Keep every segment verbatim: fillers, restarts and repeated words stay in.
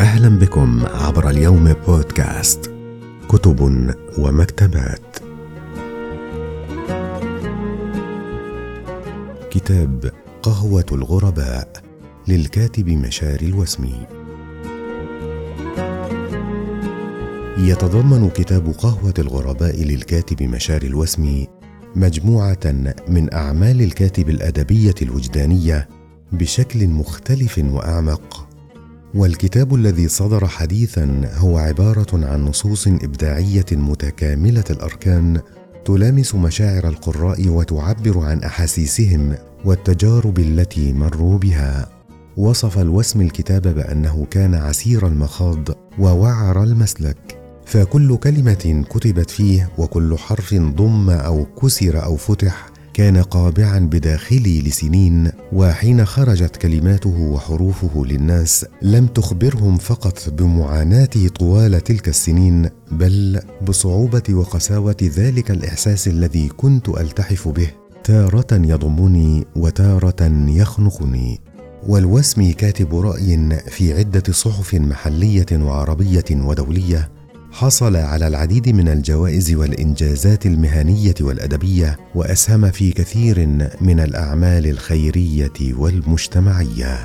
أهلا بكم عبر اليوم بودكاست كتب ومكتبات. كتاب قهوة الغرباء للكاتب مشاري الوسمي. يتضمن كتاب قهوة الغرباء للكاتب مشاري الوسمي مجموعة من أعمال الكاتب الأدبية الوجدانية بشكل مختلف وأعمق، والكتاب الذي صدر حديثاً هو عبارة عن نصوص إبداعية متكاملة الأركان تلامس مشاعر القراء وتعبر عن أحاسيسهم والتجارب التي مروا بها. وصف الوسم الكتاب بأنه كان عسير المخاض ووعر المسلك، فكل كلمة كتبت فيه وكل حرف ضم أو كسر أو فتح كان قابعا بداخلي لسنين، وحين خرجت كلماته وحروفه للناس لم تخبرهم فقط بمعاناته طوال تلك السنين، بل بصعوبة وقساوة ذلك الإحساس الذي كنت ألتحف به، تارة يضمني وتارة يخنقني. والوسمي كاتب رأي في عدة صحف محلية وعربية ودولية، حصل على العديد من الجوائز والإنجازات المهنية والأدبية، وأسهم في كثير من الأعمال الخيرية والمجتمعية.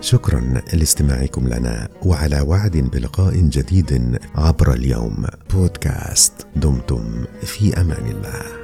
شكرا لاستماعكم لنا، وعلى وعد بلقاء جديد عبر اليوم بودكاست. دمتم في أمان الله.